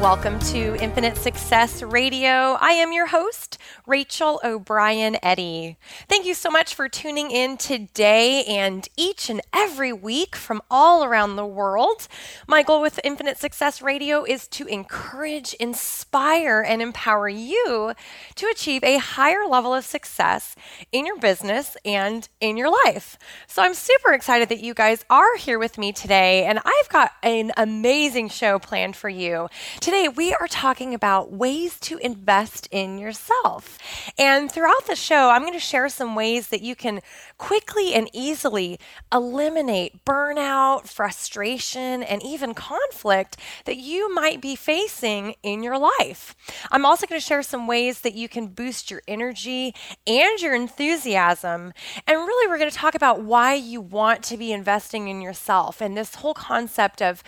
Welcome to Infinite Success Radio. I am your host, Rachel O'Brien Eddy. Thank you so much for tuning in today and each and every week from all around the world. My goal with Infinite Success Radio is to encourage, inspire, and empower you to achieve a higher level of success in your business and in your life. So I'm super excited that you guys are here with me today, and I've got an amazing show planned for you. Today, we are talking about ways to invest in yourself. And throughout the show, I'm going to share some ways that you can quickly and easily eliminate burnout, frustration, and even conflict that you might be facing in your life. I'm also going to share some ways that you can boost your energy and your enthusiasm. And really, we're going to talk about why you want to be investing in yourself and this whole concept of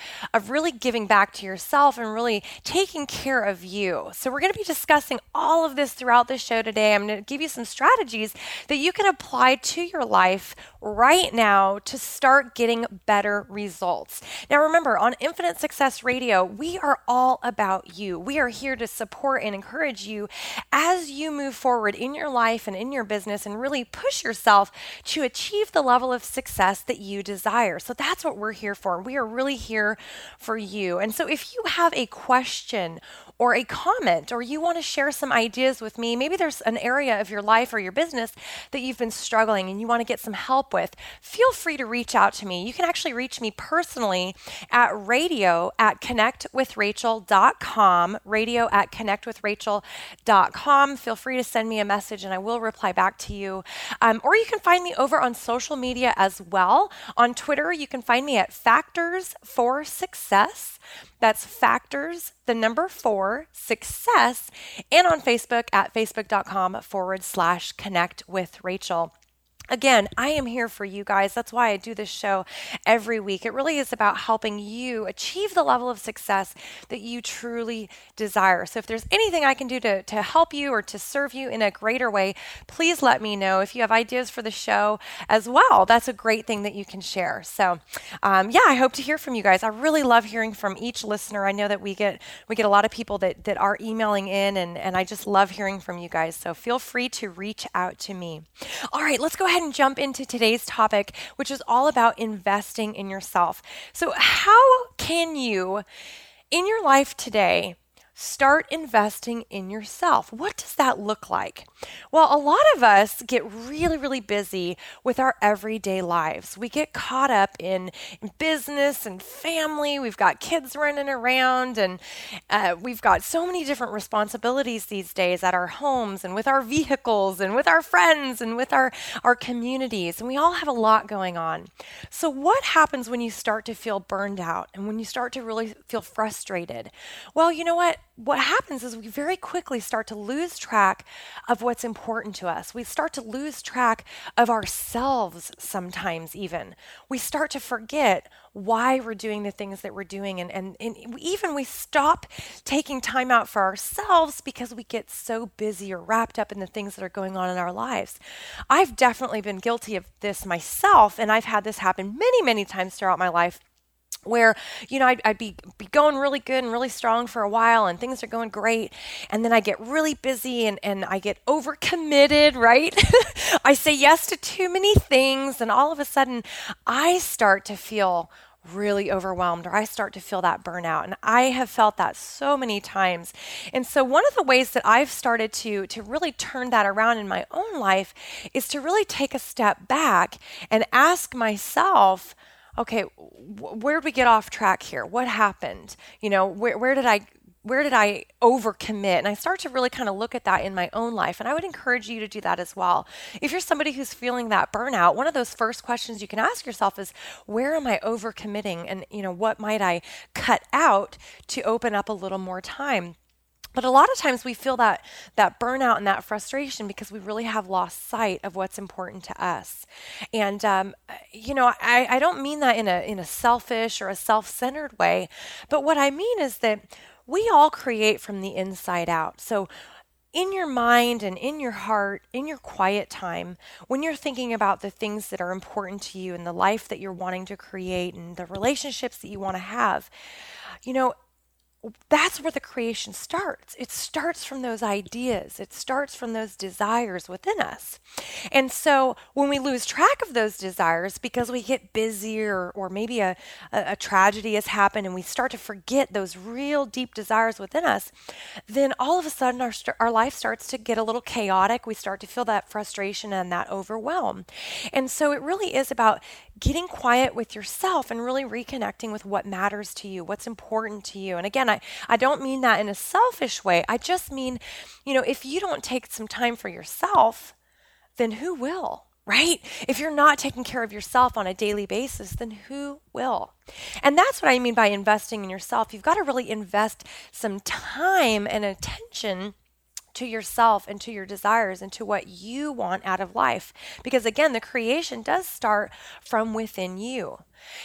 really giving back to yourself and really taking care of you. So we're going to be discussing all of this throughout the show today. I'm going to give you some strategies that you can apply to your life right now to start getting better results. Now remember, on Infinite Success Radio, we are all about you. We are here to support and encourage you as you move forward in your life and in your business and really push yourself to achieve the level of success that you desire. So that's what we're here for. We are really here for you. And so if you have a question or a comment, or you want to share some ideas with me, maybe there's an area of your life or your business that you've been struggling and you want to get some help with, feel free to reach out to me. You can actually reach me personally at radio@connectwithrachel.com. Feel free to send me a message and I will reply back to you. Or you can find me over on social media as well. On Twitter, you can find me at Factors for Success. That's Factors, the number 4, Success, and on Facebook at facebook.com/connectwithrachel. Again, I am here for you guys. That's why I do this show every week. It really is about helping you achieve the level of success that you truly desire. So if there's anything I can do to help you or to serve you in a greater way, please let me know. If you have ideas for the show as well, that's a great thing that you can share. So I hope to hear from you guys. I really love hearing from each listener. I know that we get a lot of people that are emailing in, and I just love hearing from you guys. So feel free to reach out to me. All right, let's go ahead and jump into today's topic, which is all about investing in yourself. So how can you, in your life today, start investing in yourself? What does that look like? Well, a lot of us get really, really busy with our everyday lives. We get caught up in business and family. We've got kids running around, and we've got so many different responsibilities these days at our homes and with our vehicles and with our friends and with our communities. And we all have a lot going on. So what happens when you start to feel burned out and when you start to really feel frustrated? Well, you know what? What happens is we very quickly start to lose track of what's important to us. We start to lose track of ourselves sometimes even. We start to forget why we're doing the things that we're doing. And even we stop taking time out for ourselves because we get so busy or wrapped up in the things that are going on in our lives. I've definitely been guilty of this myself, and I've had this happen many, many times throughout my life, where, you know, I'd be going really good and really strong for a while and things are going great. And then I get really busy and I get overcommitted, right? I say yes to too many things. And all of a sudden I start to feel really overwhelmed, or I start to feel that burnout. And I have felt that so many times. And so one of the ways that I've started to really turn that around in my own life is to really take a step back and ask myself, okay, where did we get off track here? What happened? You know, where did I overcommit? And I start to really kind of look at that in my own life. And I would encourage you to do that as well. If you're somebody who's feeling that burnout, one of those first questions you can ask yourself is, where am I overcommitting? And, you know, what might I cut out to open up a little more time? But a lot of times we feel that burnout and that frustration because we really have lost sight of what's important to us. And, I don't mean that in a selfish or a self-centered way, but what I mean is that we all create from the inside out. So in your mind and in your heart, in your quiet time, when you're thinking about the things that are important to you and the life that you're wanting to create and the relationships that you want to have, that's where the creation starts. It starts from those ideas. It starts from those desires within us. And so when we lose track of those desires because we get busy or maybe a tragedy has happened and we start to forget those real deep desires within us, then all of a sudden our life starts to get a little chaotic. We start to feel that frustration and that overwhelm. And so it really is about getting quiet with yourself and really reconnecting with what matters to you, what's important to you. And again, I don't mean that in a selfish way. I just mean, if you don't take some time for yourself, then who will, right? If you're not taking care of yourself on a daily basis, then who will? And that's what I mean by investing in yourself. You've got to really invest some time and attention to yourself and to your desires and to what you want out of life. Because again, the creation does start from within you.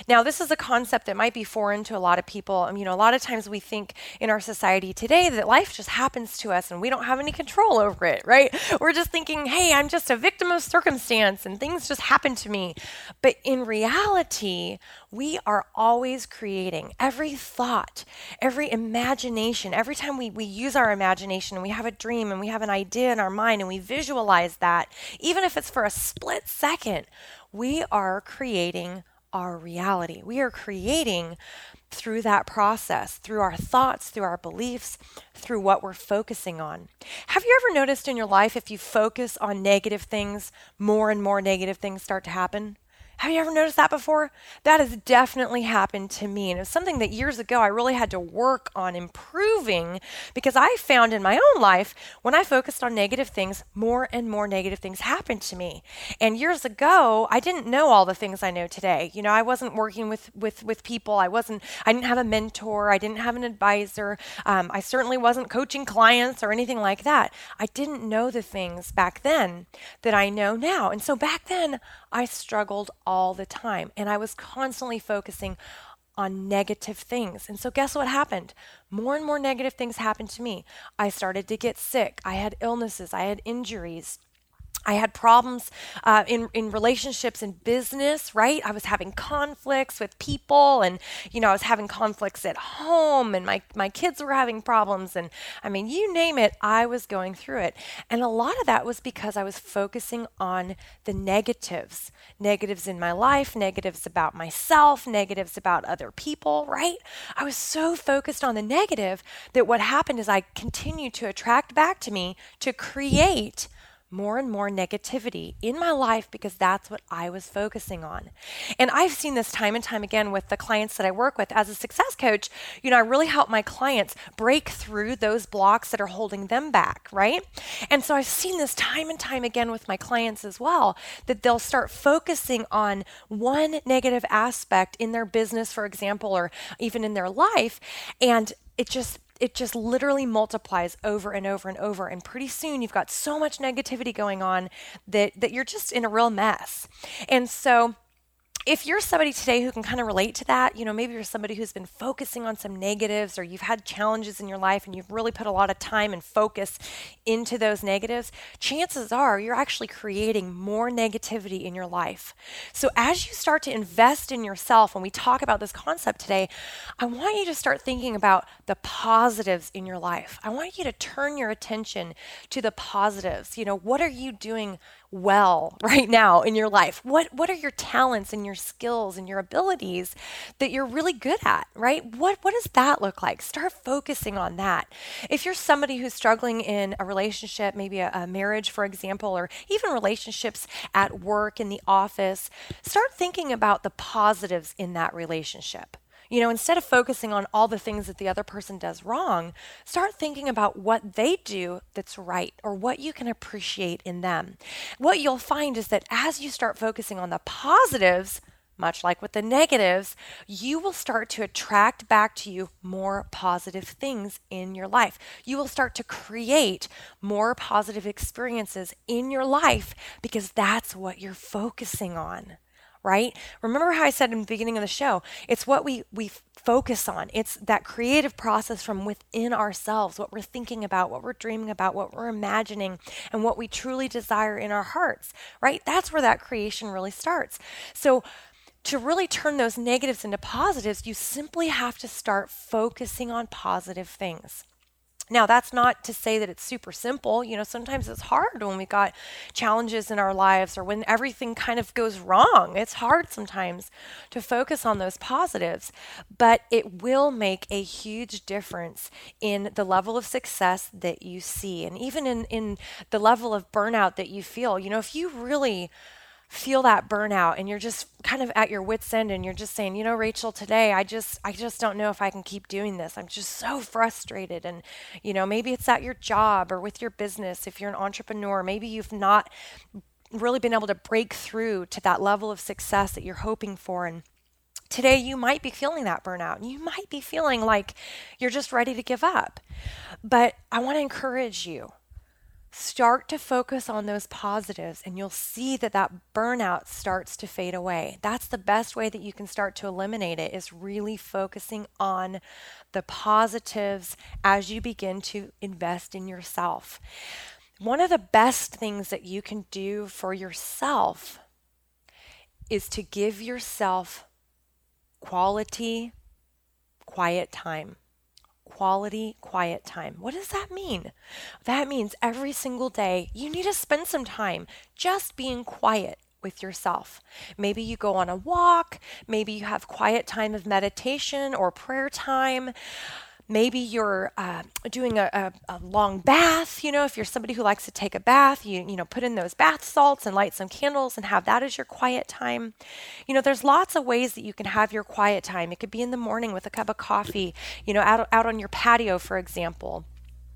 Now, this is a concept that might be foreign to a lot of people. A lot of times we think in our society today that life just happens to us and we don't have any control over it, right? We're just thinking, hey, I'm just a victim of circumstance and things just happen to me. But in reality, we are always creating. Every thought, every imagination, every time we use our imagination and we have a dream and we have an idea in our mind and we visualize that, even if it's for a split second, we are creating our reality. We are creating through that process, through our thoughts, through our beliefs, through what we're focusing on. Have you ever noticed in your life if you focus on negative things, more and more negative things start to happen? Have you ever noticed that before? That has definitely happened to me. And it was something that years ago I really had to work on improving because I found in my own life, when I focused on negative things, more and more negative things happened to me. And years ago, I didn't know all the things I know today. I wasn't working with people. I didn't have a mentor. I didn't have an advisor. I certainly wasn't coaching clients or anything like that. I didn't know the things back then that I know now. And so back then, I struggled all the time. And I was constantly focusing on negative things. And so guess what happened? More and more negative things happened to me. I started to get sick. I had illnesses. I had injuries. I had problems in relationships and business, right? I was having conflicts with people and, I was having conflicts at home and my kids were having problems and you name it, I was going through it. And a lot of that was because I was focusing on the negatives in my life, negatives about myself, negatives about other people, right? I was so focused on the negative that what happened is I continued to attract back to me to create more and more negativity in my life because that's what I was focusing on. And I've seen this time and time again with the clients that I work with. As a success coach, I really help my clients break through those blocks that are holding them back, right? And so I've seen this time and time again with my clients as well, that they'll start focusing on one negative aspect in their business, for example, or even in their life, and it just literally multiplies over and over and over. And pretty soon you've got so much negativity going on that you're just in a real mess. And so if you're somebody today who can kind of relate to that, maybe you're somebody who's been focusing on some negatives or you've had challenges in your life and you've really put a lot of time and focus into those negatives, chances are you're actually creating more negativity in your life. So as you start to invest in yourself, when we talk about this concept today, I want you to start thinking about the positives in your life. I want you to turn your attention to the positives. What are you doing well right now in your life? What are your talents and your skills and your abilities that you're really good at, right? What does that look like? Start focusing on that. If you're somebody who's struggling in a relationship, maybe a marriage, for example, or even relationships at work, in the office, start thinking about the positives in that relationship. Instead of focusing on all the things that the other person does wrong, start thinking about what they do that's right or what you can appreciate in them. What you'll find is that as you start focusing on the positives, much like with the negatives, you will start to attract back to you more positive things in your life. You will start to create more positive experiences in your life because that's what you're focusing on, right? Remember how I said in the beginning of the show, it's what we focus on. It's that creative process from within ourselves, what we're thinking about, what we're dreaming about, what we're imagining, and what we truly desire in our hearts, right? That's where that creation really starts. So to really turn those negatives into positives, you simply have to start focusing on positive things. Now, that's not to say that it's super simple. You know, sometimes it's hard when we got challenges in our lives or when everything kind of goes wrong. It's hard sometimes to focus on those positives, but it will make a huge difference in the level of success that you see and even in the level of burnout that you feel. You know, if you really feel that burnout and you're just kind of at your wit's end and you're just saying, you know, Rachel, today I just don't know if I can keep doing this. I'm just so frustrated. And, you know, maybe it's at your job or with your business. If you're an entrepreneur, maybe you've not really been able to break through to that level of success that you're hoping for. And today you might be feeling that burnout and you might be feeling like you're just ready to give up. But I want to encourage you. Start to focus on those positives and you'll see that that burnout starts to fade away. That's the best way that you can start to eliminate it, is really focusing on the positives as you begin to invest in yourself. One of the best things that you can do for yourself is to give yourself quality, quiet time. Quality quiet time. What does that mean? That means every single day you need to spend some time just being quiet with yourself. Maybe you go on a walk, maybe you have quiet time of meditation or prayer time. Maybe you're doing a long bath. You know, if you're somebody who likes to take a bath, you know, put in those bath salts and light some candles and have that as your quiet time. You know, there's lots of ways that you can have your quiet time. It could be in the morning with a cup of coffee, you know, out on your patio, for example.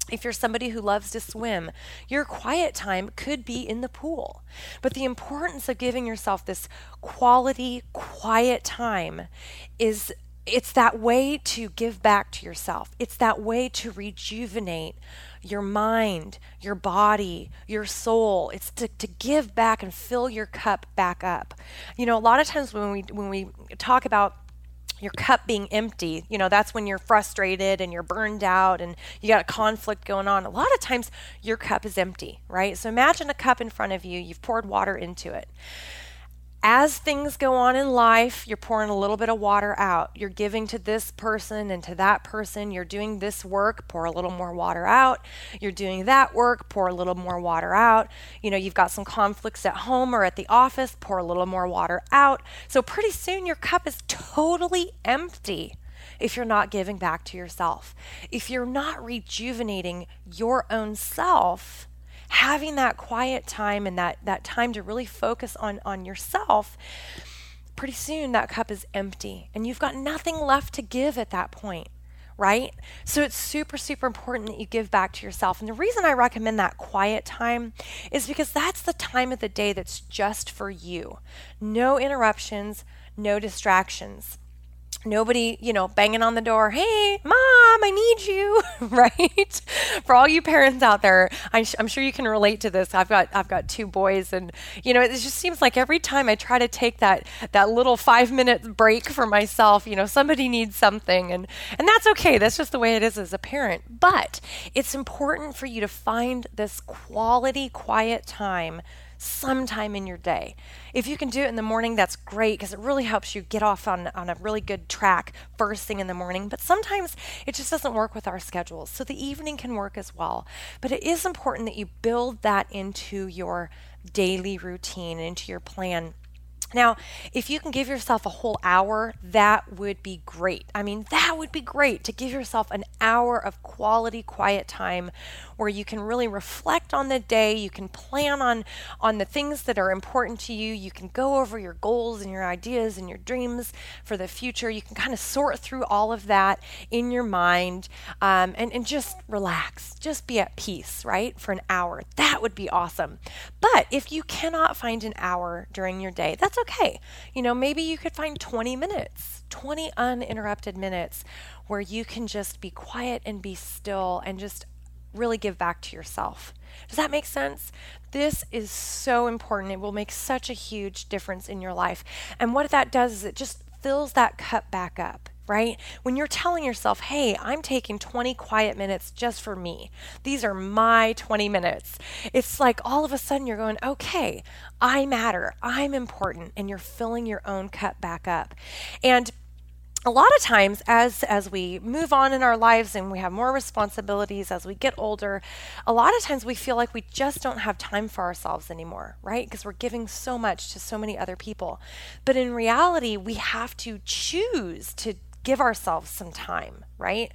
If you're somebody who loves to swim, your quiet time could be in the pool. But the importance of giving yourself this quality, quiet time is it's that way to give back to yourself. It's that way to rejuvenate your mind, your body, your soul. It's to give back and fill your cup back up. You know, a lot of times when we talk about your cup being empty, you know, that's when you're frustrated and you're burned out and you got a conflict going on. A lot of times your cup is empty, right? So imagine a cup in front of you. You've poured water into it. As things go on in life, you're pouring a little bit of water out. You're giving to this person and to that person. You're doing this work, pour a little more water out. You're doing that work, pour a little more water out. You know, you've got some conflicts at home or at the office, pour a little more water out. So pretty soon your cup is totally empty if you're not giving back to yourself. If you're not rejuvenating your own self, having that quiet time and that time to really focus on yourself, pretty soon that cup is empty and you've got nothing left to give at that point, right? So it's super, super important that you give back to yourself. And the reason I recommend that quiet time is because that's the time of the day that's just for you. No interruptions, no distractions. Nobody, you know, banging on the door, hey, mom, I need you, right? For all you parents out there, I'm sure you can relate to this. I've got two boys and, you know, it just seems like every time I try to take that little 5-minute break for myself, you know, somebody needs something and that's okay. That's just the way it is as a parent. But it's important for you to find this quality, quiet time sometime in your day. If you can do it in the morning, that's great because it really helps you get off on a really good track first thing in the morning. But sometimes it just doesn't work with our schedules. So the evening can work as well. But it is important that you build that into your daily routine, into your plan. Now, if you can give yourself a whole hour, that would be great. I mean, that would be great to give yourself an hour of quality, quiet time where you can really reflect reflect on the day. You can plan on the things that are important to you. You can go over your goals and your ideas and your dreams for the future. You can kind of sort through all of that in your mind, and just relax. Just be at peace, right, for an hour. That would be awesome. But if you cannot find an hour during your day, that's okay. You know, maybe you could find 20 minutes, 20 uninterrupted minutes where you can just be quiet and be still and just really give back to yourself. Does that make sense? This is so important. It will make such a huge difference in your life. And what that does is it just fills that cup back up, right? When you're telling yourself, hey, I'm taking 20 quiet minutes just for me. These are my 20 minutes. It's like all of a sudden you're going, okay, I matter. I'm important. And you're filling your own cup back up. And a lot of times as we move on in our lives and we have more responsibilities as we get older, a lot of times we feel like we just don't have time for ourselves anymore, right? Because we're giving so much to so many other people. But in reality, we have to choose to give ourselves some time, right?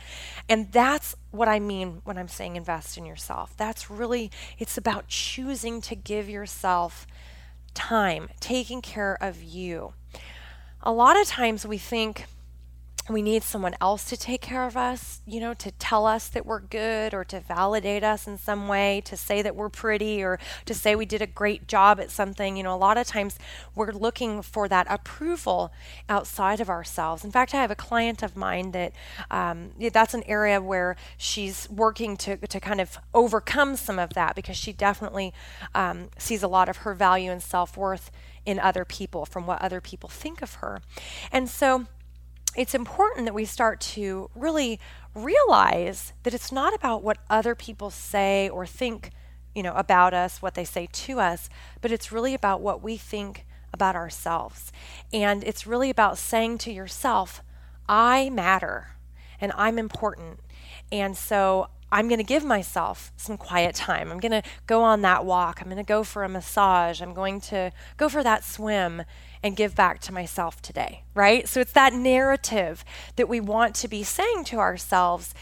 And that's what I mean when I'm saying invest in yourself. That's really, it's about choosing to give yourself time, taking care of you. A lot of times we think we need someone else to take care of us, you know, to tell us that we're good or to validate us in some way, to say that we're pretty or to say we did a great job at something. You know, a lot of times we're looking for that approval outside of ourselves. In fact, I have a client of mine that that's an area where she's working to kind of overcome some of that, because she definitely sees a lot of her value and self-worth in other people, from what other people think of her. And so it's important that we start to really realize that it's not about what other people say or think, you know, about us, what they say to us, but it's really about what we think about ourselves. And it's really about saying to yourself, I matter and I'm important. And so I'm going to give myself some quiet time. I'm going to go on that walk. I'm going to go for a massage. I'm going to go for that swim and give back to myself today, right? So it's that narrative that we want to be saying to ourselves.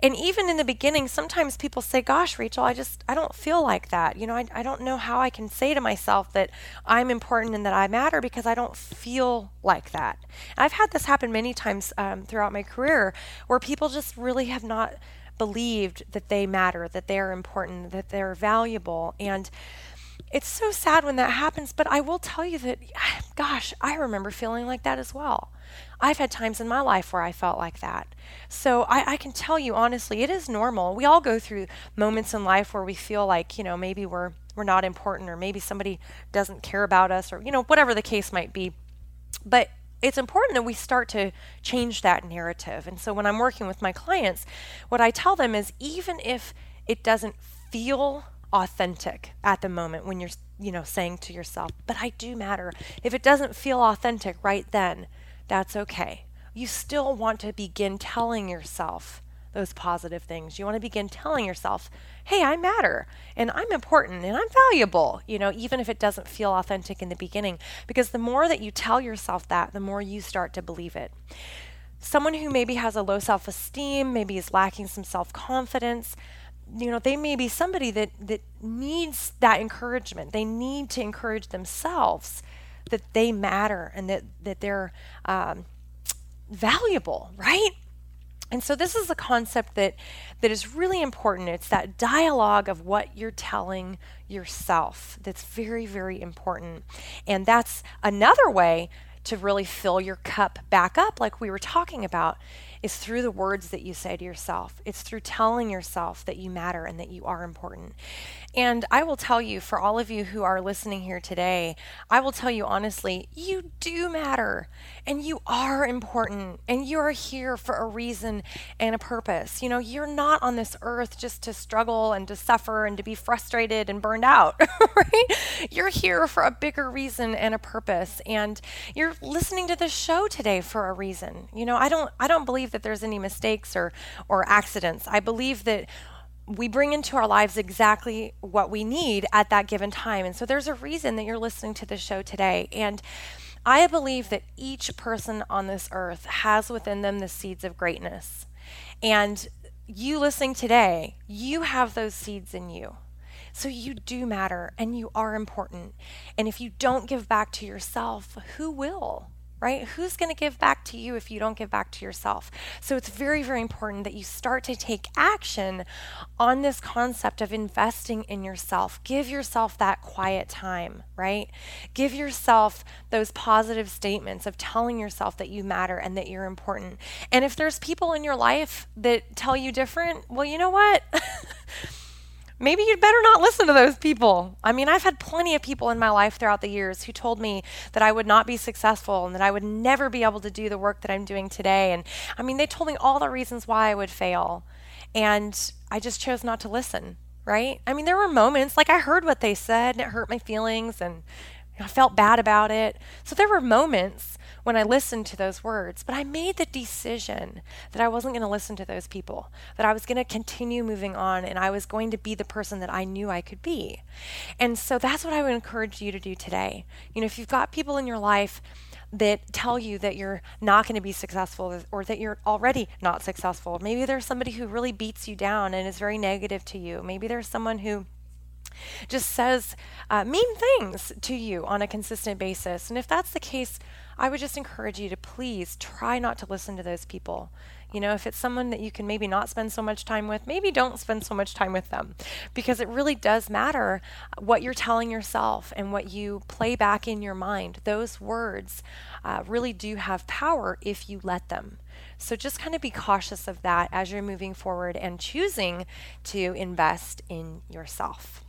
And even in the beginning, sometimes people say, gosh, Rachel, I don't feel like that. You know, I don't know how I can say to myself that I'm important and that I matter, because I don't feel like that. I've had this happen many times throughout my career, where people just really have not believed that they matter, that they're important, that they're valuable. And it's so sad when that happens, but I will tell you that, gosh, I remember feeling like that as well. I've had times in my life where I felt like that. So I can tell you, honestly, it is normal. We all go through moments in life where we feel like, you know, maybe we're not important, or maybe somebody doesn't care about us, or, you know, whatever the case might be. But it's important that we start to change that narrative. And so when I'm working with my clients, what I tell them is, even if it doesn't feel authentic at the moment when you're, you know, saying to yourself, but I do matter. If it doesn't feel authentic right then, that's okay. You still want to begin telling yourself those positive things. You want to begin telling yourself, hey, I matter and I'm important and I'm valuable, you know, even if it doesn't feel authentic in the beginning, because the more that you tell yourself that, the more you start to believe it. Someone who maybe has a low self-esteem, maybe is lacking some self-confidence, you know, they may be somebody that needs that encouragement. They need to encourage themselves that they matter and that they're valuable, right? And so this is a concept that is really important. It's that dialogue of what you're telling yourself that's very, very important. And that's another way to really fill your cup back up, like we were talking about, is through the words that you say to yourself. It's through telling yourself that you matter and that you are important. And I will tell you, for all of you who are listening here today, I will tell you honestly, you do matter and you are important and you're here for a reason and a purpose. You know, you're not on this earth just to struggle and to suffer and to be frustrated and burned out, right? You're here for a bigger reason and a purpose. And you're listening to this show today for a reason. You know, I don't believe that there's any mistakes or accidents. I believe that we bring into our lives exactly what we need at that given time. And so there's a reason that you're listening to the show today. And I believe that each person on this earth has within them the seeds of greatness. And you listening today, you have those seeds in you. So you do matter and you are important. And if you don't give back to yourself, who will? Right? Who's going to give back to you if you don't give back to yourself? So it's very, very important that you start to take action on this concept of investing in yourself. Give yourself that quiet time, right? Give yourself those positive statements of telling yourself that you matter and that you're important. And if there's people in your life that tell you different, well, you know what? Maybe you'd better not listen to those people. I mean, I've had plenty of people in my life throughout the years who told me that I would not be successful and that I would never be able to do the work that I'm doing today. And I mean, they told me all the reasons why I would fail. And I just chose not to listen, right? I mean, there were moments, like I heard what they said and it hurt my feelings and I felt bad about it. So there were moments when I listened to those words, but I made the decision that I wasn't going to listen to those people, that I was going to continue moving on and I was going to be the person that I knew I could be. And so that's what I would encourage you to do today. You know, if you've got people in your life that tell you that you're not going to be successful or that you're already not successful, maybe there's somebody who really beats you down and is very negative to you. Maybe there's someone who just says mean things to you on a consistent basis. And if that's the case, I would just encourage you to please try not to listen to those people. You know, if it's someone that you can maybe not spend so much time with, maybe don't spend so much time with them, because it really does matter what you're telling yourself and what you play back in your mind. Those words really do have power if you let them. So just kind of be cautious of that as you're moving forward and choosing to invest in yourself.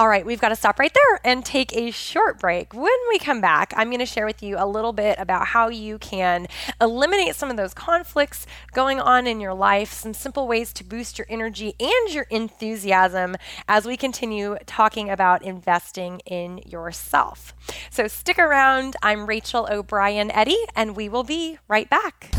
All right, we've got to stop right there and take a short break. When we come back, I'm going to share with you a little bit about how you can eliminate some of those conflicts going on in your life, some simple ways to boost your energy and your enthusiasm as we continue talking about investing in yourself. So stick around. I'm Rachel O'Brien Eddy, and we will be right back.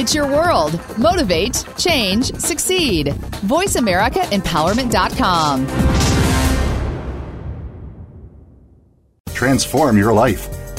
It's your world. Motivate, change, succeed. VoiceAmericaEmpowerment.com. Transform your life,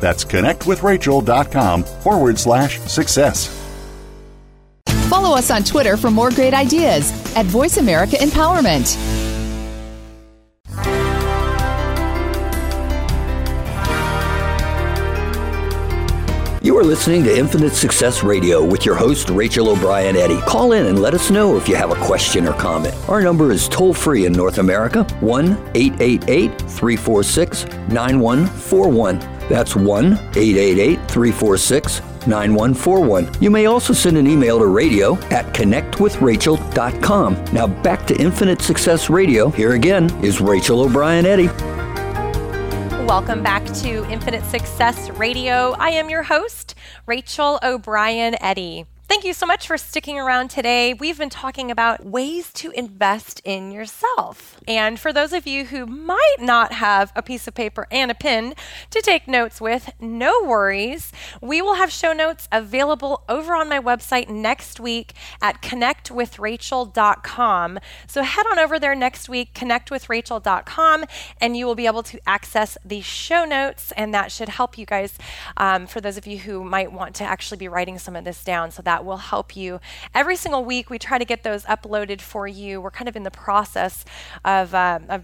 That's connectwithrachel.com/success. Follow us on Twitter for more great ideas at Voice America Empowerment. You are listening to Infinite Success Radio with your host, Rachel O'Brien Eddy. Call in and let us know if you have a question or comment. Our number is toll-free in North America, 1-888-346-9141. That's 1-888-346-9141. You may also send an email to radio@connectwithrachel.com. Now back to Infinite Success Radio. Here again is Rachel O'Brien Eddy. Welcome back to Infinite Success Radio. I am your host, Rachel O'Brien Eddy. Thank you so much for sticking around today. We've been talking about ways to invest in yourself. And for those of you who might not have a piece of paper and a pen to take notes with, no worries. We will have show notes available over on my website next week at connectwithrachel.com. So head on over there next week, connectwithrachel.com, and you will be able to access the show notes. And that should help you guys, for those of you who might want to actually be writing some of this down. So that will help you. Every single week, we try to get those uploaded for you. We're kind of in the process of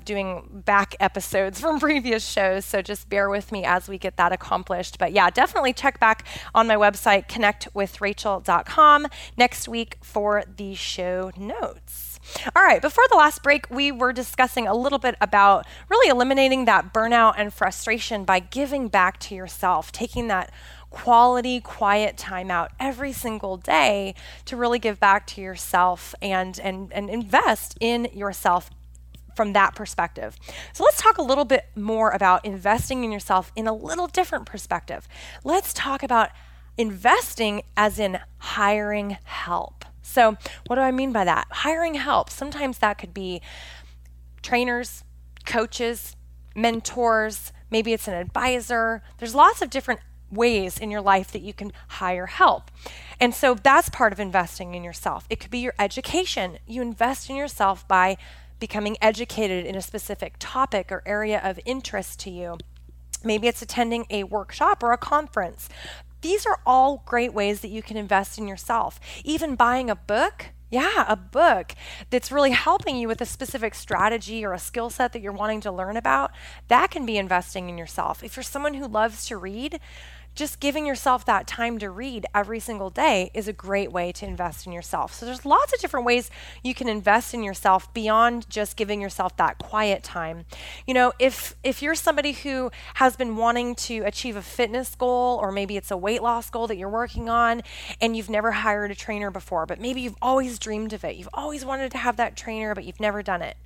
doing back episodes from previous shows, so just bear with me as we get that accomplished. But yeah, definitely check back on my website, connectwithrachel.com, next week for the show notes. All right, before the last break, we were discussing a little bit about really eliminating that burnout and frustration by giving back to yourself, taking that quality, quiet time out every single day to really give back to yourself and invest in yourself from that perspective. So let's talk a little bit more about investing in yourself in a little different perspective. Let's talk about investing as in hiring help. So what do I mean by that? Hiring help. Sometimes that could be trainers, coaches, mentors, maybe it's an advisor. There's lots of different ways in your life that you can hire help. And so that's part of investing in yourself. It could be your education. You invest in yourself by becoming educated in a specific topic or area of interest to you. Maybe it's attending a workshop or a conference. These are all great ways that you can invest in yourself. Even buying a book. Yeah, a book that's really helping you with a specific strategy or a skill set that you're wanting to learn about, that can be investing in yourself. If you're someone who loves to read, just giving yourself that time to read every single day is a great way to invest in yourself. So there's lots of different ways you can invest in yourself beyond just giving yourself that quiet time. You know, if you're somebody who has been wanting to achieve a fitness goal, or maybe it's a weight loss goal that you're working on, and you've never hired a trainer before, but maybe you've always dreamed of it, you've always wanted to have that trainer, but you've never done it.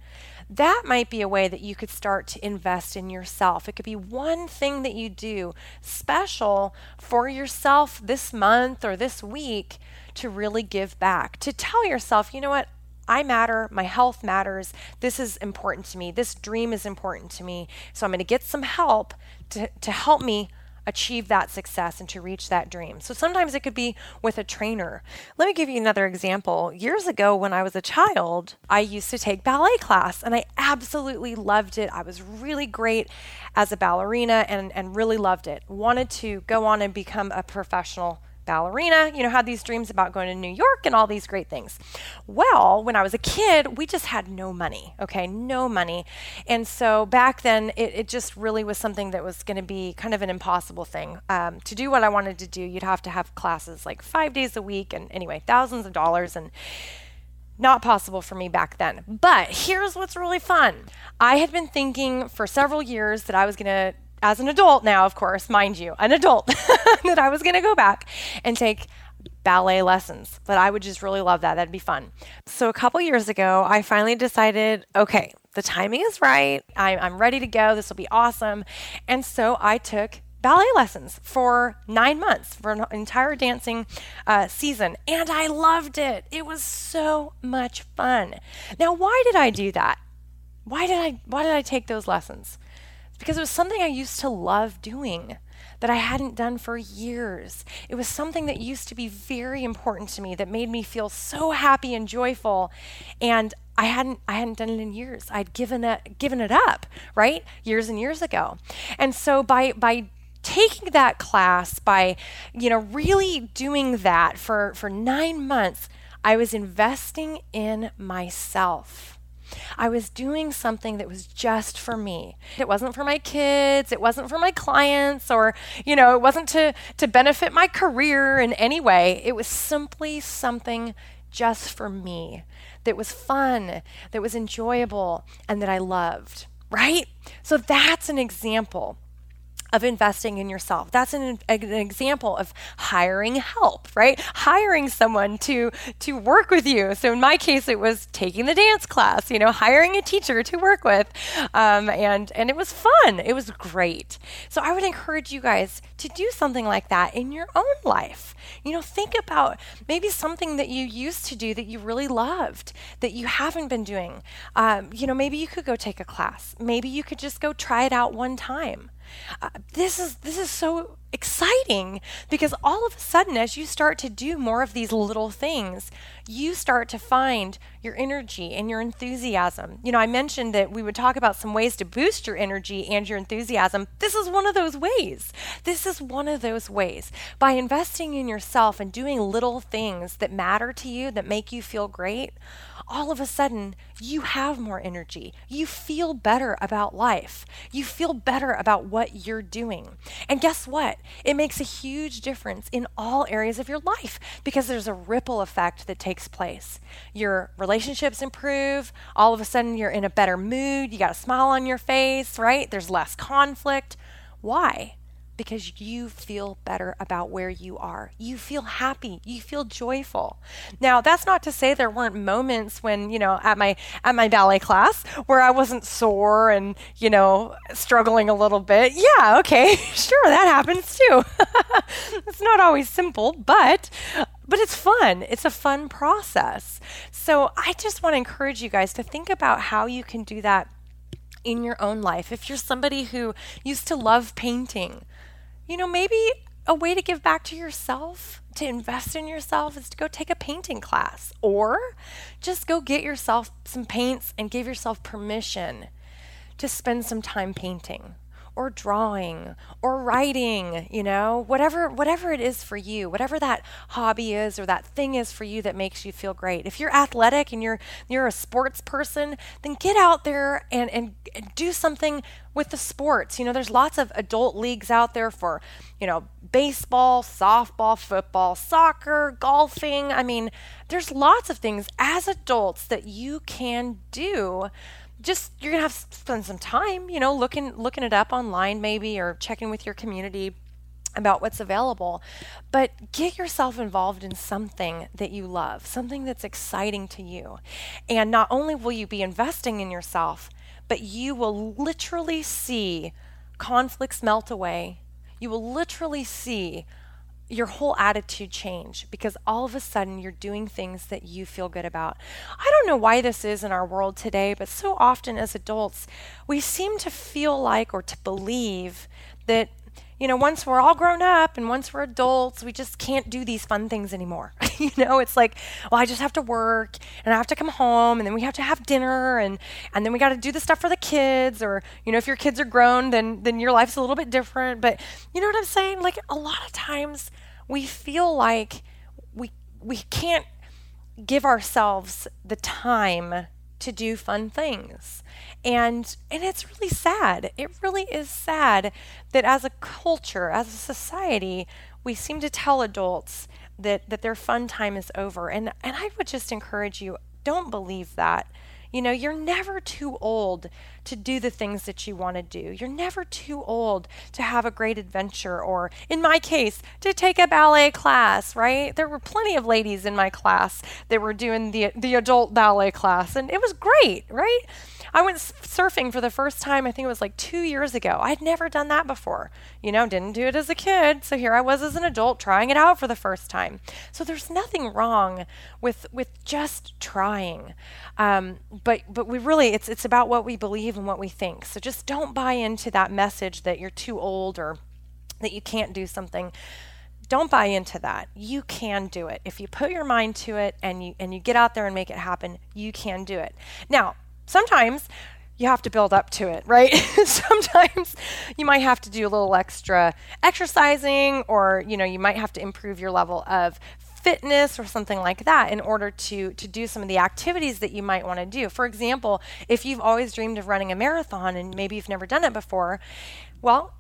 That might be a way that you could start to invest in yourself. It could be one thing that you do special for yourself this month or this week to really give back, to tell yourself, you know what, I matter, my health matters, this is important to me, this dream is important to me, so I'm going to get some help to help me achieve that success and to reach that dream. So sometimes it could be with a trainer. Let me give you another example. Years ago when I was a child, I used to take ballet class and I absolutely loved it. I was really great as a ballerina and really loved it. Wanted to go on and become a professional ballerina, you know, had these dreams about going to New York and all these great things. Well, when I was a kid, we just had no money, okay, no money. And so back then, it just really was something that was going to be kind of an impossible thing. To do what I wanted to do, you'd have to have classes like 5 days a week and anyway, thousands of dollars, and not possible for me back then. But here's what's really fun. I had been thinking for several years that I was going to, as an adult now, of course, mind you, an adult, that I was going to go back and take ballet lessons, but I would just really love that. That'd be fun. So a couple years ago, I finally decided, okay, the timing is right. I'm ready to go. This will be awesome. And so I took ballet lessons for 9 months, for an entire dancing season. And I loved it. It was so much fun. Now, why did I do that? Why did I take those lessons? Because it was something I used to love doing that I hadn't done for years. It was something that used to be very important to me, that made me feel so happy and joyful, and I hadn't done it in years. I'd given it up, right? Years and years ago. And so by taking that class, by, you know, really doing that for 9 months, I was investing in myself. I was doing something that was just for me. It wasn't for my kids, it wasn't for my clients, or, you know, it wasn't to benefit my career in any way. It was simply something just for me that was fun, that was enjoyable, and that I loved, right? So that's an example of investing in yourself. That's an example of hiring help, right? Hiring someone to work with you. So in my case, it was taking the dance class, you know, hiring a teacher to work with. And it was fun. It was great. So I would encourage you guys to do something like that in your own life. You know, think about maybe something that you used to do that you really loved, that you haven't been doing. You know, maybe you could go take a class. Maybe you could just go try it out one time. This is so exciting, because all of a sudden, as you start to do more of these little things, you start to find your energy and your enthusiasm. You know, I mentioned that we would talk about some ways to boost your energy and your enthusiasm. This is one of those ways. This is one of those ways. By investing in yourself and doing little things that matter to you, that make you feel great, all of a sudden, you have more energy. You feel better about life. You feel better about what you're doing. And guess what? It makes a huge difference in all areas of your life, because there's a ripple effect that takes place. Your relationships improve. All of a sudden, you're in a better mood. You got a smile on your face, right? There's less conflict. Why? because you feel better about where you are. You feel happy. You feel joyful. Now, that's not to say there weren't moments when, you know, at my ballet class where I wasn't sore and, you know, struggling a little bit. Yeah, okay, sure, that happens too. It's not always simple, but it's fun. It's a fun process. So I just want to encourage you guys to think about how you can do that in your own life. If you're somebody who used to love painting, you know, maybe a way to give back to yourself, to invest in yourself, is to go take a painting class, or just go get yourself some paints and give yourself permission to spend some time painting or drawing or writing, you know, whatever it is for you, whatever that hobby is or that thing is for you that makes you feel great. If you're athletic and you're a sports person, then get out there and do something with the sports. You know, there's lots of adult leagues out there for, you know, baseball, softball, football, soccer, golfing. I mean, there's lots of things as adults that you can do. Just, you're gonna have to spend some time, you know, looking it up online maybe, or checking with your community about what's available. But get yourself involved in something that you love, something that's exciting to you. And not only will you be investing in yourself, but you will literally see conflicts melt away. You will literally see your whole attitude change, because all of a sudden you're doing things that you feel good about. I don't know why this is in our world today, but so often as adults, we seem to feel like, or to believe that, you know, once we're all grown up and once we're adults, we just can't do these fun things anymore. You know, it's like, well, I just have to work and I have to come home, and then we have to have dinner, and then we got to do the stuff for the kids, or, you know, if your kids are grown, then your life's a little bit different. But you know what I'm saying? Like, a lot of times we feel like we can't give ourselves the time to do fun things. And it's really sad. It really is sad that as a culture, as a society, we seem to tell adults that their fun time is over. And I would just encourage you, don't believe that. You know, you're never too old to do the things that you want to do. You're never too old to have a great adventure, or, in my case, to take a ballet class, right? There were plenty of ladies in my class that were doing the adult ballet class, and it was great, right? I went surfing for the first time, I think it was like 2 years ago. I'd never done that before. You know, didn't do it as a kid, so here I was as an adult trying it out for the first time. So there's nothing wrong with just trying. But we really, it's about what we believe and what we think. So just don't buy into that message that you're too old or that you can't do something. Don't buy into that. You can do it. If you put your mind to it and you get out there and make it happen, you can do it. Now, sometimes you have to build up to it, right? Sometimes you might have to do a little extra exercising, or, you know, you might have to improve your level of fitness or something like that in order to do some of the activities that you might want to do. For example, if you've always dreamed of running a marathon and maybe you've never done it before, well,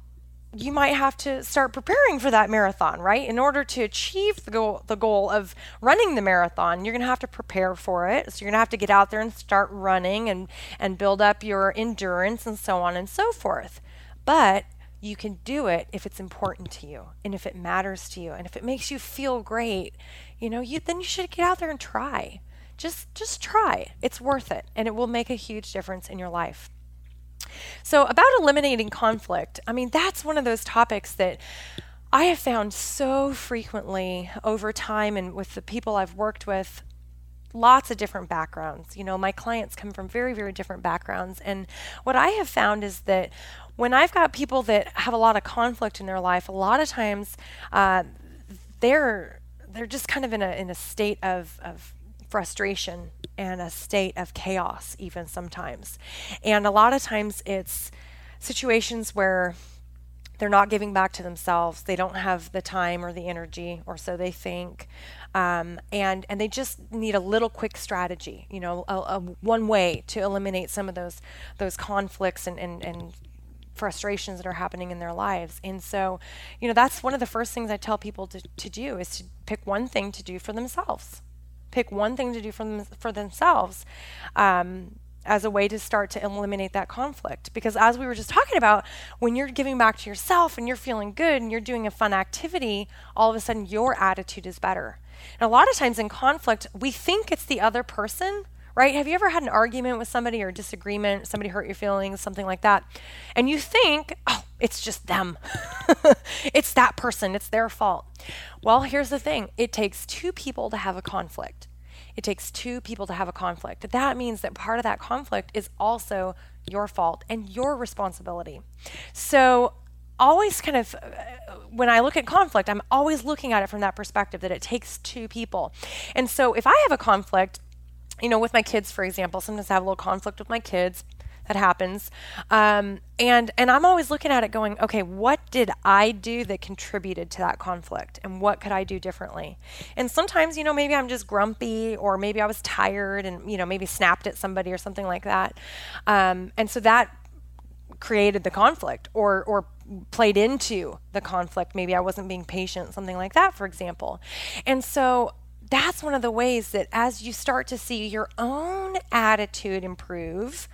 you might have to start preparing for that marathon, right? In order to achieve the goal of running the marathon, you're going to have to prepare for it. So you're going to have to get out there and start running and build up your endurance and so on and so forth. But you can do it if it's important to you, and if it matters to you, and if it makes you feel great. You know, then you should get out there and try. Just try. It's worth it, and it will make a huge difference in your life. So about eliminating conflict, I mean, that's one of those topics that I have found so frequently over time, and with the people I've worked with, lots of different backgrounds. You know, my clients come from very, very different backgrounds. And what I have found is that when I've got people that have a lot of conflict in their life, a lot of times they're just kind of in a state of frustration and a state of chaos even sometimes. And a lot of times it's situations where they're not giving back to themselves. They don't have the time or the energy, or so they think. And they just need a little quick strategy, you know, one way to eliminate some of those conflicts and frustrations that are happening in their lives. And so, you know, that's one of the first things I tell people to do, is to pick one thing to do for themselves. as a way to start to eliminate that conflict. Because as we were just talking about, when you're giving back to yourself and you're feeling good and you're doing a fun activity, all of a sudden your attitude is better. And a lot of times in conflict, we think it's the other person, right? Have you ever had an argument with somebody or a disagreement, somebody hurt your feelings, something like that? And you think, oh, it's just them. It's that person, it's their fault. Well, here's the thing. It takes two people to have a conflict. That means that part of that conflict is also your fault and your responsibility. So always kind of, when I look at conflict, I'm always looking at it from that perspective, that it takes two people. And so if I have a conflict, you know, with my kids, for example, sometimes I have a little conflict with my kids. That happens. And I'm always looking at it going, okay, what did I do that contributed to that conflict? And what could I do differently? And sometimes, you know, maybe I'm just grumpy, or maybe I was tired and, you know, maybe snapped at somebody or something like that. And so that created the conflict, or played into the conflict. Maybe I wasn't being patient, something like that, for example. And so that's one of the ways that as you start to see your own attitude improve,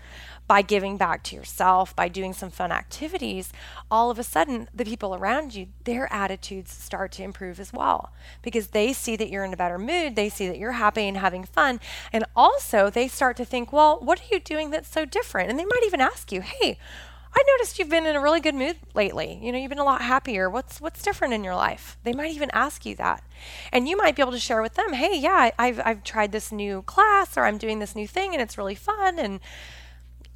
by giving back to yourself, by doing some fun activities, all of a sudden the people around you, their attitudes start to improve as well, because they see that you're in a better mood, they see that you're happy and having fun, and also they start to think, well, what are you doing that's so different? And they might even ask you, hey, I noticed you've been in a really good mood lately. You know, you've been a lot happier. What's different in your life? They might even ask you that. And you might be able to share with them, hey, yeah, I've tried this new class, or I'm doing this new thing and it's really fun.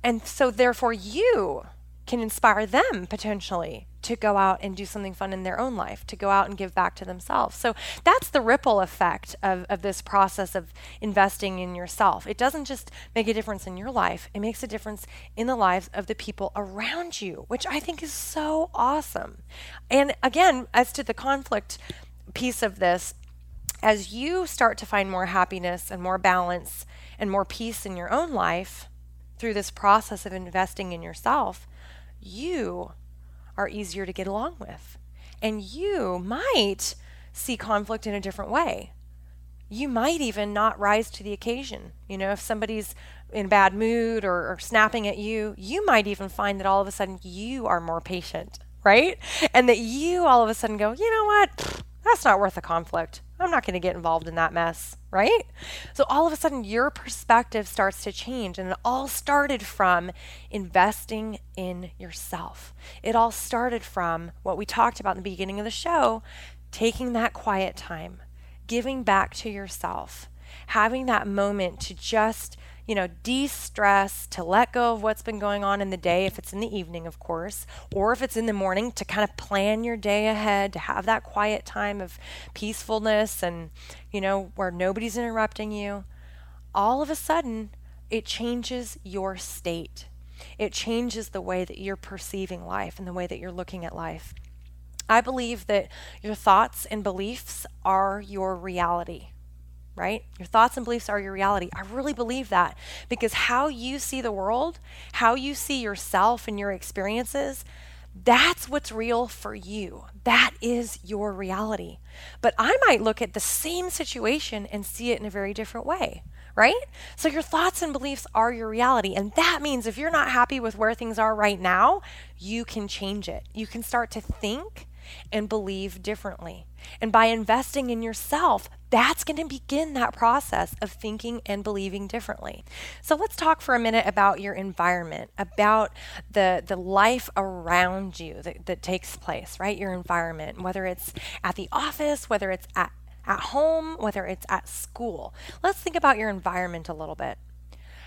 And so therefore you can inspire them potentially to go out and do something fun in their own life, to go out and give back to themselves. So that's the ripple effect of this process of investing in yourself. It doesn't just make a difference in your life, it makes a difference in the lives of the people around you, which I think is so awesome. And again, as to the conflict piece of this, as you start to find more happiness and more balance and more peace in your own life through this process of investing in yourself, you are easier to get along with. And you might see conflict in a different way. You might even not rise to the occasion. You know, if somebody's in a bad mood or snapping at you, you might even find that all of a sudden you are more patient, right? And that you all of a sudden go, you know what? That's not worth the conflict. I'm not going to get involved in that mess, right? So all of a sudden your perspective starts to change, and it all started from investing in yourself. It all started from what we talked about in the beginning of the show, taking that quiet time, giving back to yourself, having that moment to just, you know, de-stress, to let go of what's been going on in the day, if it's in the evening, of course, or if it's in the morning, to kind of plan your day ahead, to have that quiet time of peacefulness and, you know, where nobody's interrupting you. All of a sudden, it changes your state. It changes the way that you're perceiving life and the way that you're looking at life. I believe that your thoughts and beliefs are your reality. Right? Your thoughts and beliefs are your reality. I really believe that, because how you see the world, how you see yourself and your experiences, that's what's real for you. That is your reality. But I might look at the same situation and see it in a very different way, right? So your thoughts and beliefs are your reality. And that means if you're not happy with where things are right now, you can change it. You can start to think and believe differently. And by investing in yourself, that's going to begin that process of thinking and believing differently. So let's talk for a minute about your environment, about the life around you that takes place, right? Your environment, whether it's at the office, whether it's at home, whether it's at school. Let's think about your environment a little bit.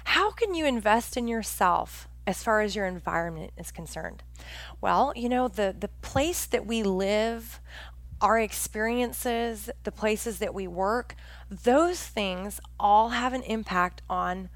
How can you invest in yourself as far as your environment is concerned? Well, you know, the place that we live, our experiences, the places that we work, those things all have an impact on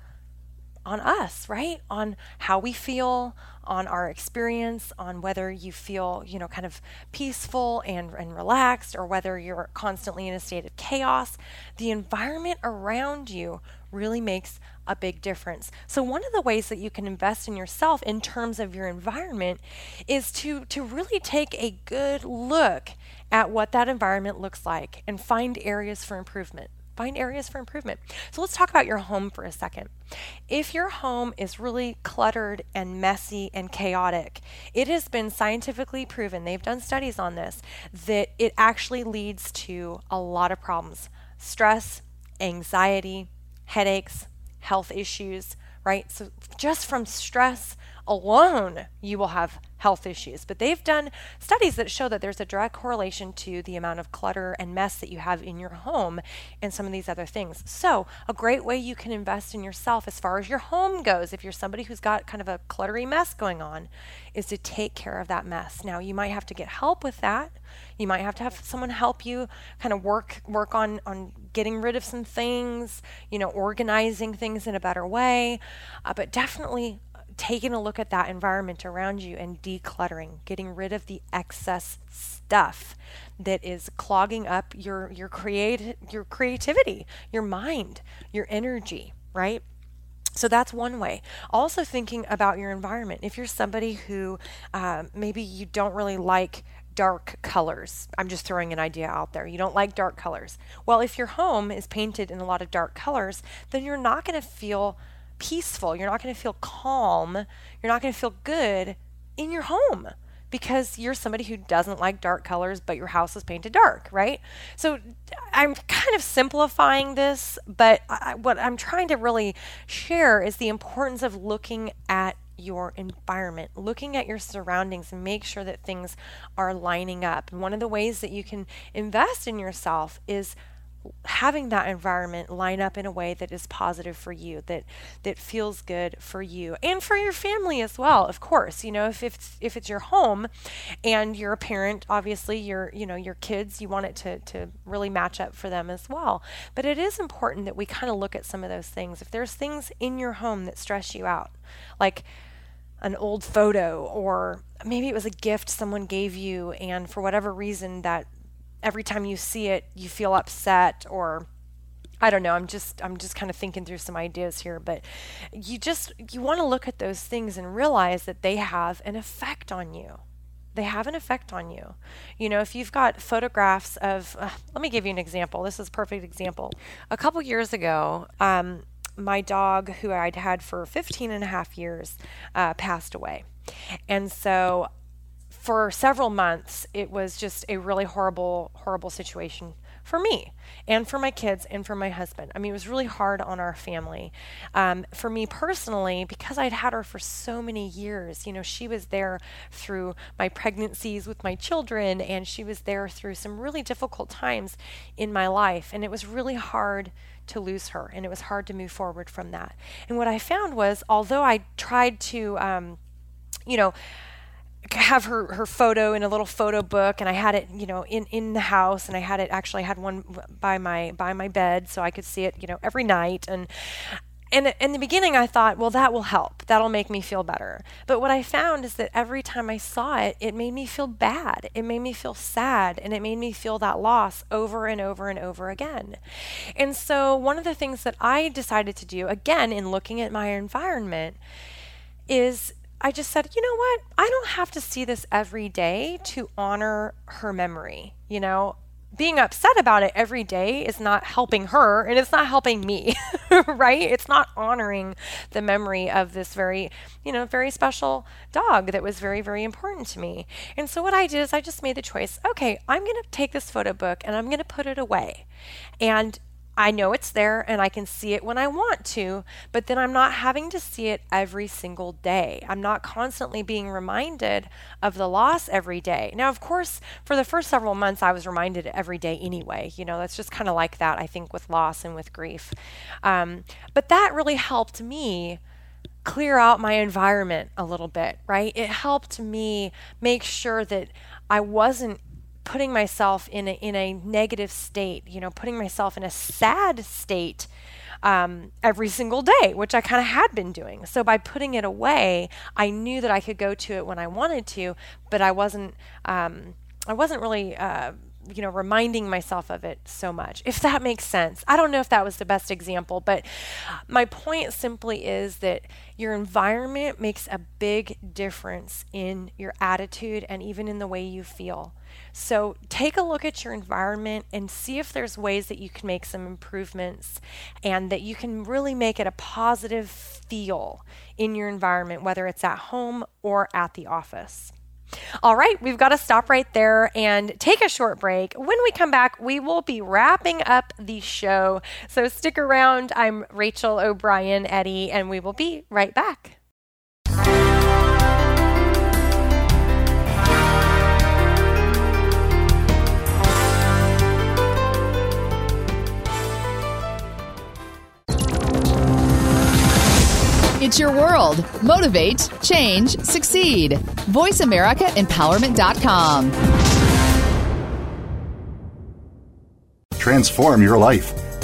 us, right? On how we feel, on our experience, on whether you feel, you know, kind of peaceful and relaxed, or whether you're constantly in a state of chaos. The environment around you really makes a big difference. So one of the ways that you can invest in yourself in terms of your environment is to really take a good look at what that environment looks like and find areas for improvement. find areas for improvement. So let's talk about your home for a second. If your home is really cluttered and messy and chaotic, it has been scientifically proven, they've done studies on this, that it actually leads to a lot of problems. Stress, anxiety, headaches, health issues, right? So just from stress alone, you will have health issues. But they've done studies that show that there's a direct correlation to the amount of clutter and mess that you have in your home and some of these other things. So a great way you can invest in yourself as far as your home goes, if you're somebody who's got kind of a cluttery mess going on, is to take care of that mess. Now, you might have to get help with that. You might have to have someone help you kind of work on getting rid of some things, you know, organizing things in a better way, but definitely taking a look at that environment around you and decluttering, getting rid of the excess stuff that is clogging up your creativity, your mind, your energy, right? So that's one way. Also thinking about your environment. If you're somebody who maybe you don't really like dark colors. I'm just throwing an idea out there. You don't like dark colors. Well, if your home is painted in a lot of dark colors, then you're not going to feel peaceful. You're not going to feel calm. You're not going to feel good in your home because you're somebody who doesn't like dark colors, but your house is painted dark, right? So I'm kind of simplifying this, but what I'm trying to really share is the importance of looking at your environment, looking at your surroundings, and make sure that things are lining up. And one of the ways that you can invest in yourself is having that environment line up in a way that is positive for you, that feels good for you and for your family as well. Of course, you know, if it's your home and you're a parent, obviously your kids, you want it to really match up for them as well. But it is important that we kind of look at some of those things. If there's things in your home that stress you out, like an old photo, or maybe it was a gift someone gave you, and for whatever reason that every time you see it, you feel upset, or I don't know, I'm just kind of thinking through some ideas here, but you want to look at those things and realize that they have an effect on you. They have an effect on you. You know, if you've got photographs of, let me give you an example. This is a perfect example. A couple years ago, my dog, who I'd had for 15 and a half years, passed away. And so for several months, it was just a really horrible, horrible situation for me and for my kids and for my husband. I mean, it was really hard on our family. For me personally, because I'd had her for so many years, you know, she was there through my pregnancies with my children, and she was there through some really difficult times in my life. And it was really hard to lose her, and it was hard to move forward from that. And what I found was, although I tried to, have her photo in a little photo book, and I had it, you know, in the house, and I had it actually had one by my bed so I could see it, you know, every night. And in the beginning I thought, well, that will help. That'll make me feel better. But what I found is that every time I saw it, it made me feel bad. It made me feel sad, and it made me feel that loss over and over and over again. And so one of the things that I decided to do, again, in looking at my environment, is I just said, you know what? I don't have to see this every day to honor her memory. You know, being upset about it every day is not helping her, and it's not helping me, right? It's not honoring the memory of this very, you know, very special dog that was very, very important to me. And so what I did is I just made the choice, okay, I'm going to take this photo book and I'm going to put it away. And I know it's there, and I can see it when I want to, but then I'm not having to see it every single day. I'm not constantly being reminded of the loss every day. Now, of course, for the first several months, I was reminded every day anyway. You know, that's just kind of like that, I think, with loss and with grief. But that really helped me clear out my environment a little bit, right? It helped me make sure that I wasn't putting myself in a negative state, you know, putting myself in a sad state every single day, which I kind of had been doing. So by putting it away, I knew that I could go to it when I wanted to, but I wasn't really you know, reminding myself of it so much, if that makes sense. I don't know if that was the best example, but my point simply is that your environment makes a big difference in your attitude and even in the way you feel. So take a look at your environment and see if there's ways that you can make some improvements and that you can really make it a positive feel in your environment, whether it's at home or at the office. All right, we've got to stop right there and take a short break. When we come back, we will be wrapping up the show. So stick around. I'm Rachel O'Brien Eddy, and we will be right back. It's your world. Motivate, change, succeed. VoiceAmericaEmpowerment.com. Transform your life,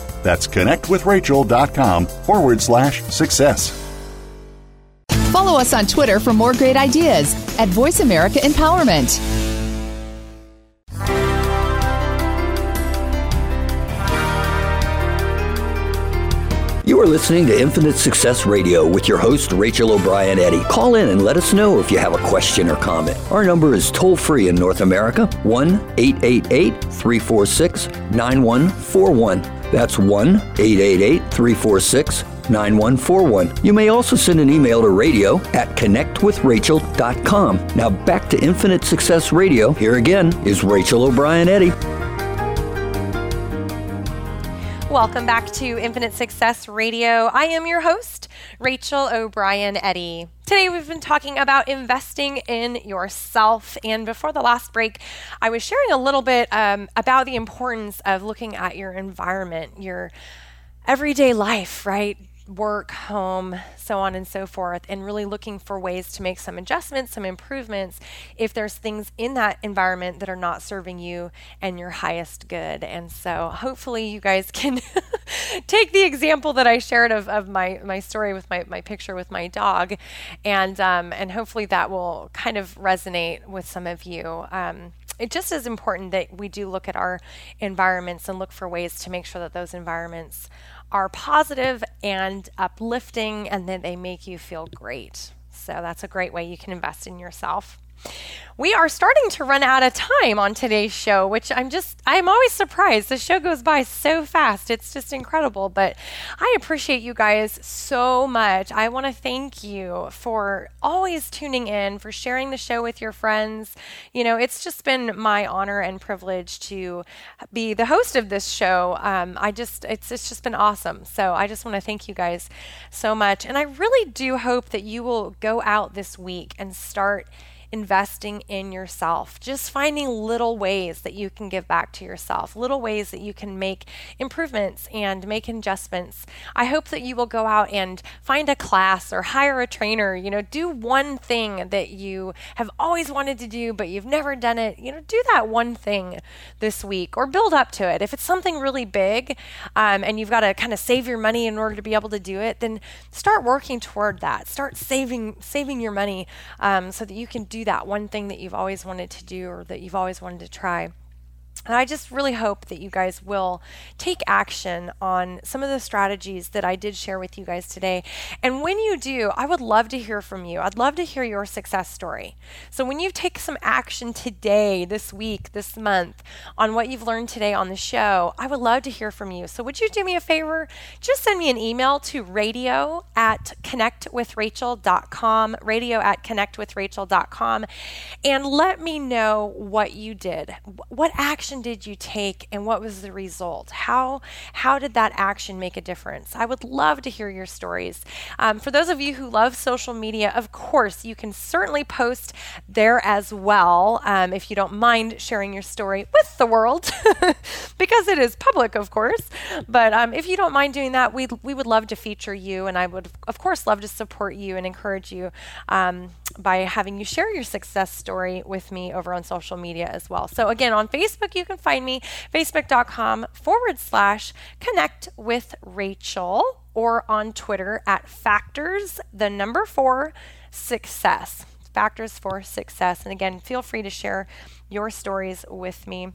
That's connectwithrachel.com/success. Follow us on Twitter for more great ideas at Voice America Empowerment. You are listening to Infinite Success Radio with your host, Rachel O'Brien Eddy. Call in and let us know if you have a question or comment. Our number is toll-free in North America, 1-888-346-9141. That's 1-888-346-9141. You may also send an email to radio@connectwithrachel.com. Now back to Infinite Success Radio. Here again is Rachel O'Brien Eddy. Welcome back to Infinite Success Radio. I am your host, Rachel O'Brien Eddy. Today we've been talking about investing in yourself, and before the last break, I was sharing a little bit about the importance of looking at your environment, your everyday life, right? Work, home, so on and so forth, and really looking for ways to make some adjustments, some improvements, if there's things in that environment that are not serving you and your highest good. And so hopefully you guys can take the example that I shared of my story with my picture with my dog, and hopefully that will kind of resonate with some of you. It just is important that we do look at our environments and look for ways to make sure that those environments are positive and uplifting, and that they make you feel great. So that's a great way you can invest in yourself. We are starting to run out of time on today's show, which I'm always surprised. The show goes by so fast. It's just incredible, but I appreciate you guys so much. I want to thank you for always tuning in, for sharing the show with your friends. You know, it's just been my honor and privilege to be the host of this show. It's just been awesome. So I just want to thank you guys so much. And I really do hope that you will go out this week and start investing in yourself, just finding little ways that you can give back to yourself, little ways that you can make improvements and make adjustments. I hope that you will go out and find a class or hire a trainer, you know, do one thing that you have always wanted to do, but you've never done it. You know, do that one thing this week or build up to it. If it's something really big and you've got to kind of save your money in order to be able to do it, then start working toward that. Start saving your money so that you can do that one thing that you've always wanted to do or that you've always wanted to try. And I just really hope that you guys will take action on some of the strategies that I did share with you guys today. And when you do, I would love to hear from you. I'd love to hear your success story. So when you take some action today, this week, this month, on what you've learned today on the show, I would love to hear from you. So would you do me a favor? Just send me an email to radio@connectwithrachel.com, and let me know what you did. What action action did you take and what was the result? How did that action make a difference? I would love to hear your stories. For those of you who love social media, of course, you can certainly post there as well, if you don't mind sharing your story with the world, because it is public, of course. But if you don't mind doing that, we would love to feature you, and I would, of course, love to support you and encourage you by having you share your success story with me over on social media as well. So again, on Facebook, you can find me, facebook.com/connectwithrachel, or on Twitter @factors4success. Factors for Success. And again, feel free to share your stories with me.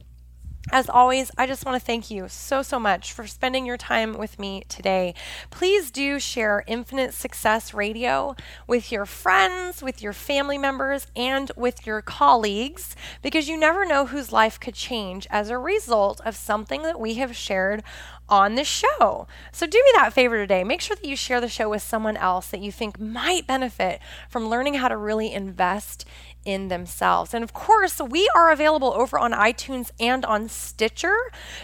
As always, I just want to thank you so, so much for spending your time with me today. Please do share Infinite Success Radio with your friends, with your family members, and with your colleagues, because you never know whose life could change as a result of something that we have shared on the show. So do me that favor today. Make sure that you share the show with someone else that you think might benefit from learning how to really invest in themselves. And of course, we are available over on iTunes and on Stitcher.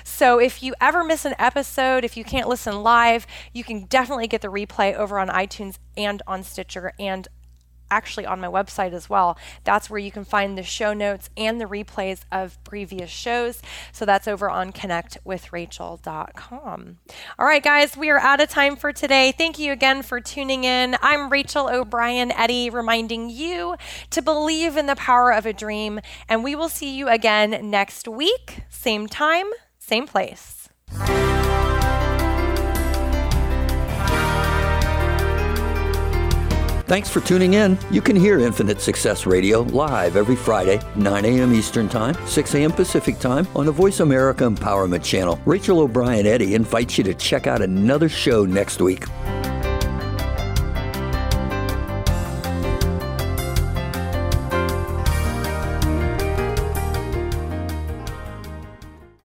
So if you ever miss an episode, if you can't listen live, you can definitely get the replay over on iTunes and on Stitcher, and actually on my website as well. That's where you can find the show notes and the replays of previous shows. So that's over on connectwithrachel.com. All right, guys, we are out of time for today. Thank you again for tuning in. I'm Rachel O'Brien Eddy, reminding you to believe in the power of a dream, and we will see you again next week, same time, same place. Thanks for tuning in. You can hear Infinite Success Radio live every Friday, 9 a.m. Eastern Time, 6 a.m. Pacific Time on the Voice America Empowerment Channel. Rachel O'Brien Eddy invites you to check out another show next week.